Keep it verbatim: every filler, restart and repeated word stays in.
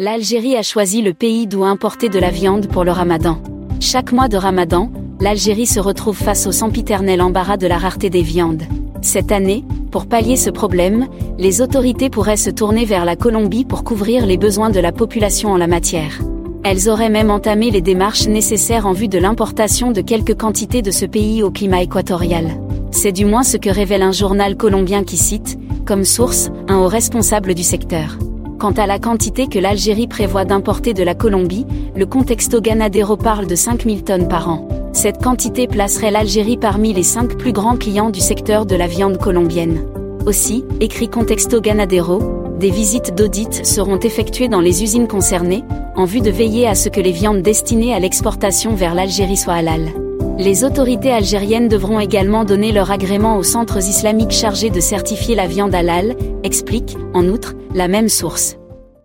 L'Algérie a choisi le pays d'où importer de la viande pour le Ramadan. Chaque mois de Ramadan, l'Algérie se retrouve face au sempiternel embarras de la rareté des viandes. Cette année, pour pallier ce problème, les autorités pourraient se tourner vers la Colombie pour couvrir les besoins de la population en la matière. Elles auraient même entamé les démarches nécessaires en vue de l'importation de quelques quantités de ce pays au climat équatorial. C'est du moins ce que révèle un journal colombien qui cite, comme source, un haut responsable du secteur. Quant à la quantité que l'Algérie prévoit d'importer de la Colombie, le Contexto Ganadero parle de cinq mille tonnes par an. Cette quantité placerait l'Algérie parmi les cinq plus grands clients du secteur de la viande colombienne. Aussi, écrit Contexto Ganadero, des visites d'audit seront effectuées dans les usines concernées, en vue de veiller à ce que les viandes destinées à l'exportation vers l'Algérie soient halal. Les autorités algériennes devront également donner leur agrément aux centres islamiques chargés de certifier la viande halal, explique, en outre, la même source.